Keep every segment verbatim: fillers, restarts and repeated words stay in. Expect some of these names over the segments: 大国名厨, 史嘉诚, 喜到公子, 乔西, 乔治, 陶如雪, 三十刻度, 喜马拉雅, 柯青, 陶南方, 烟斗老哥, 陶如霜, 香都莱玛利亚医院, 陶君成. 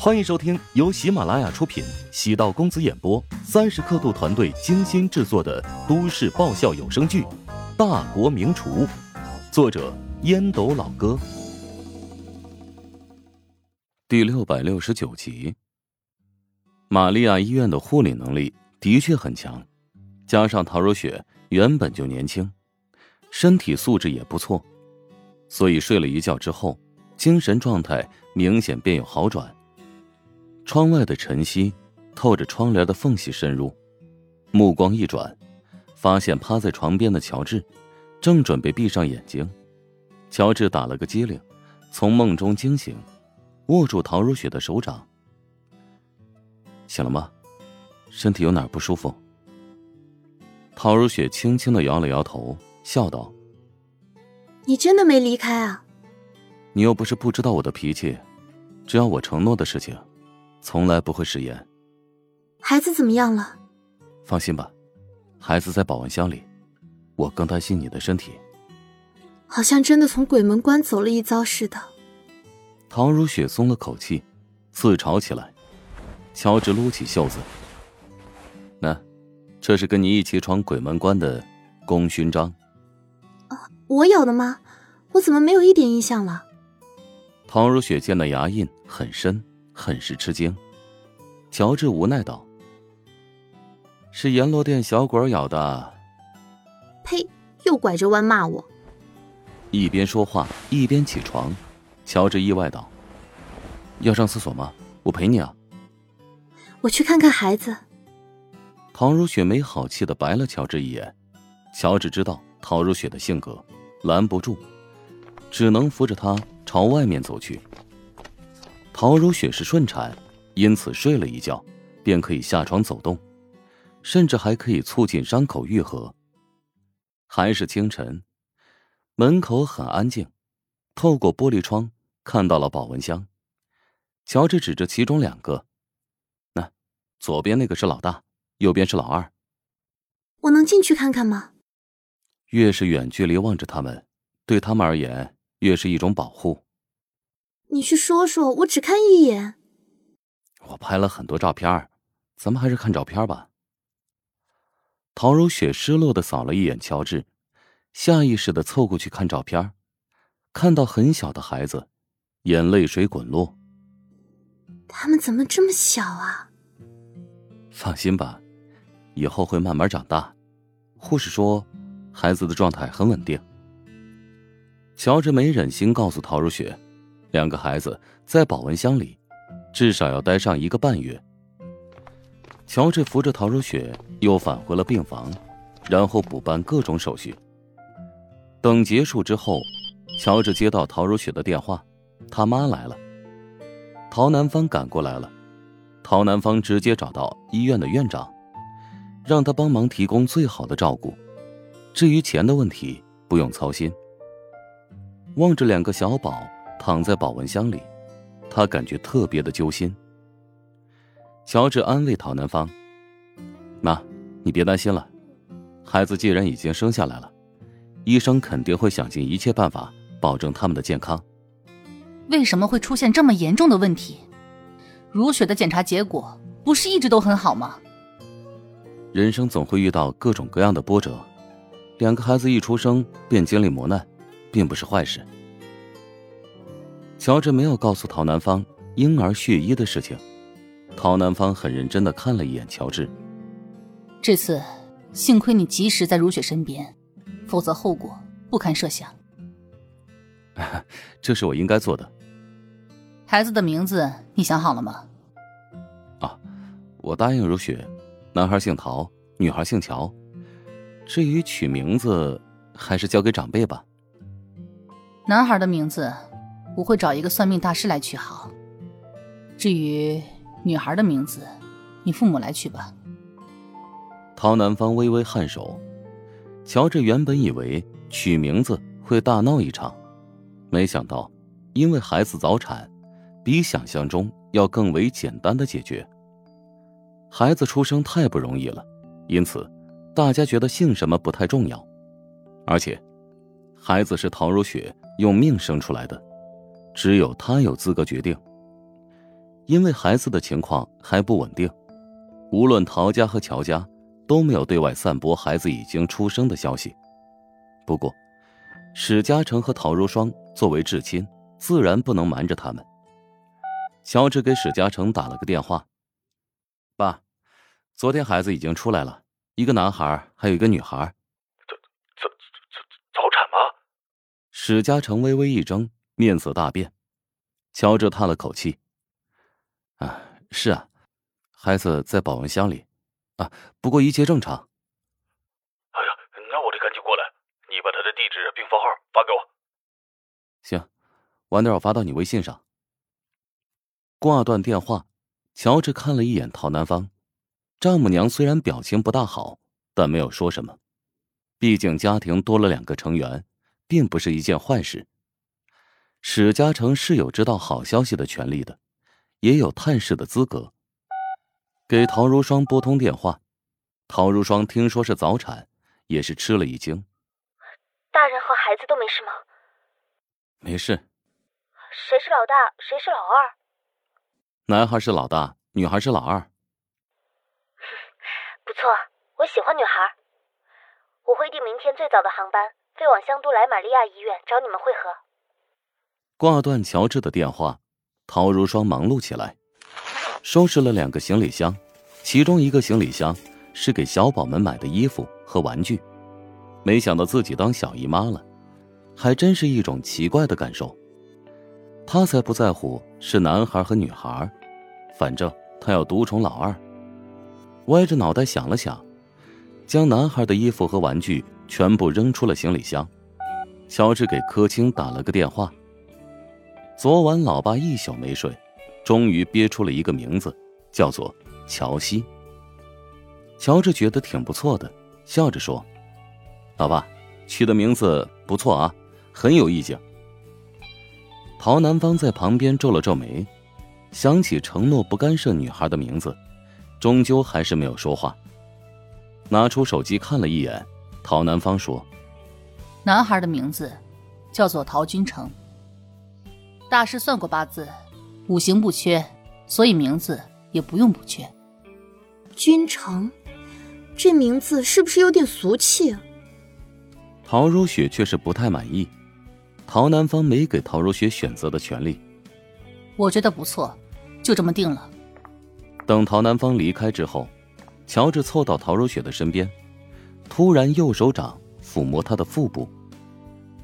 欢迎收听由喜马拉雅出品，喜到公子演播，三十刻度团队精心制作的都市爆笑有声剧《大国名厨》，作者烟斗老哥，第六百六十九集。玛利亚医院的护理能力的确很强，加上陶如雪原本就年轻，身体素质也不错，所以睡了一觉之后，精神状态明显便有好转。窗外的晨曦透着窗帘的缝隙渗入，目光一转，发现趴在床边的乔治正准备闭上眼睛。乔治打了个激灵，从梦中惊醒，握住陶如雪的手掌。醒了吗？身体有哪不舒服？陶如雪轻轻地摇了摇头，笑道，你真的没离开啊？你又不是不知道我的脾气，只要我承诺的事情从来不会食言。孩子怎么样了？放心吧，孩子在保温箱里，我更担心你的身体。好像真的从鬼门关走了一遭似的。陶如雪松了口气，自嘲起来。乔治撸起袖子，那这是跟你一起闯鬼门关的功勋章。啊，我有的吗？我怎么没有一点印象了？陶如雪见的牙印很深，很是吃惊。乔治无奈道，是阎罗殿小鬼咬的。呸，又拐着弯骂我。一边说话一边起床，乔治意外道，要上厕所吗？我陪你啊。我去看看孩子。陶如雪没好气地白了乔治一眼。乔治知道陶如雪的性格，拦不住，只能扶着她朝外面走去。陶如雪是顺产，因此睡了一觉便可以下床走动，甚至还可以促进伤口愈合。还是清晨，门口很安静，透过玻璃窗看到了保温箱。乔治指着其中两个，那左边那个是老大，右边是老二。我能进去看看吗？越是远距离望着他们，对他们而言越是一种保护。你去说说，我只看一眼。我拍了很多照片，咱们还是看照片吧。陶如雪失落地扫了一眼乔治，下意识地凑过去看照片，看到很小的孩子，眼泪水滚落。他们怎么这么小啊？放心吧，以后会慢慢长大。护士说，孩子的状态很稳定。乔治没忍心告诉陶如雪，两个孩子在保温箱里至少要待上一个半月。乔治扶着陶如雪又返回了病房，然后补办各种手续。等结束之后，乔治接到陶如雪的电话，他妈来了。陶南方赶过来了，陶南方直接找到医院的院长，让他帮忙提供最好的照顾，至于钱的问题不用操心。望着两个小宝躺在保温箱里，他感觉特别的揪心。乔治安慰陶南方，妈，你别担心了，孩子既然已经生下来了，医生肯定会想尽一切办法保证他们的健康。为什么会出现这么严重的问题？如雪的检查结果不是一直都很好吗？人生总会遇到各种各样的波折，两个孩子一出生便经历磨难，并不是坏事。乔治没有告诉陶南方婴儿血衣的事情，陶南方很认真地看了一眼乔治。这次幸亏你及时在如雪身边，否则后果不堪设想。这是我应该做的。孩子的名字你想好了吗？啊，我答应如雪，男孩姓陶，女孩姓乔，至于取名字还是交给长辈吧。男孩的名字我会找一个算命大师来取好，至于女孩的名字，你父母来取吧。陶南方微微颔首。乔治原本以为取名字会大闹一场，没想到因为孩子早产，比想象中要更为简单的解决。孩子出生太不容易了，因此大家觉得姓什么不太重要，而且孩子是陶如雪用命生出来的，只有他有资格决定。因为孩子的情况还不稳定，无论陶家和乔家都没有对外散播孩子已经出生的消息。不过史嘉诚和陶如霜作为至亲，自然不能瞒着他们。乔治给史嘉诚打了个电话：爸，昨天孩子已经出来了，一个男孩还有一个女孩。早早早早产吗？史嘉诚微微一怔，面色大变。乔治叹了口气：啊，是啊，孩子在保温箱里啊，不过一切正常。哎呀，那我得赶紧过来，你把他的地址、病房号发给我。行，晚点我发到你微信上。挂断电话，乔治看了一眼陶南方，丈母娘虽然表情不大好，但没有说什么，毕竟家庭多了两个成员，并不是一件坏事。史嘉诚是有知道好消息的权利的，也有探视的资格。给陶如霜拨通电话，陶如霜听说是早产，也是吃了一惊。大人和孩子都没事吗？没事。谁是老大，谁是老二？男孩是老大，女孩是老二。不错，我喜欢女孩。我会订明天最早的航班，飞往香都莱玛利亚医院找你们会合。挂断乔治的电话，陶如霜忙碌起来。收拾了两个行李箱，其中一个行李箱是给小宝们买的衣服和玩具。没想到自己当小姨妈了，还真是一种奇怪的感受。她才不在乎是男孩和女孩，反正她要独宠老二。歪着脑袋想了想，将男孩的衣服和玩具全部扔出了行李箱。乔治给柯青打了个电话。昨晚老爸一宿没睡，终于憋出了一个名字，叫做乔西。乔治觉得挺不错的，笑着说：老爸，取的名字不错啊，很有意境。陶南方在旁边皱了皱眉，想起承诺不干涉女孩的名字，终究还是没有说话。拿出手机看了一眼，陶南方说：男孩的名字叫做陶君成，大师算过八字，五行不缺，所以名字也不用补缺。君成，这名字是不是有点俗气啊？陶如雪却是不太满意，陶南方没给陶如雪选择的权利。我觉得不错，就这么定了。等陶南方离开之后，乔治凑到陶如雪的身边，突然右手掌抚摸她的腹部。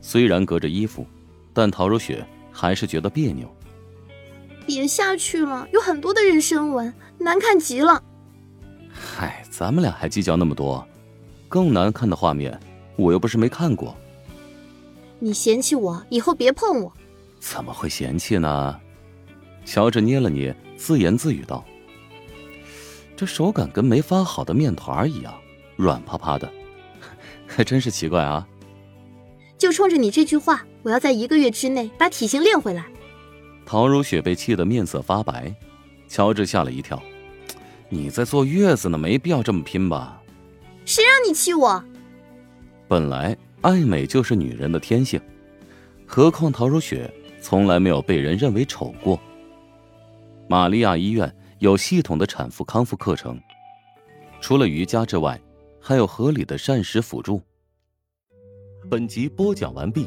虽然隔着衣服，但陶如雪还是觉得别扭。别下去了，有很多的人参纹，难看极了。嗨，咱们俩还计较那么多？更难看的画面，我又不是没看过。你嫌弃我，以后别碰我。怎么会嫌弃呢？乔治捏了捏，自言自语道：这手感跟没发好的面团一样，软趴趴的，还真是奇怪啊。就冲着你这句话，我要在一个月之内把体型练回来。陶如雪被气得面色发白，乔治吓了一跳：你在坐月子呢，没必要这么拼吧？谁让你气我？本来爱美就是女人的天性，何况陶如雪从来没有被人认为丑过。玛利亚医院有系统的产妇康复课程，除了瑜伽之外，还有合理的膳食辅助。本集播讲完毕，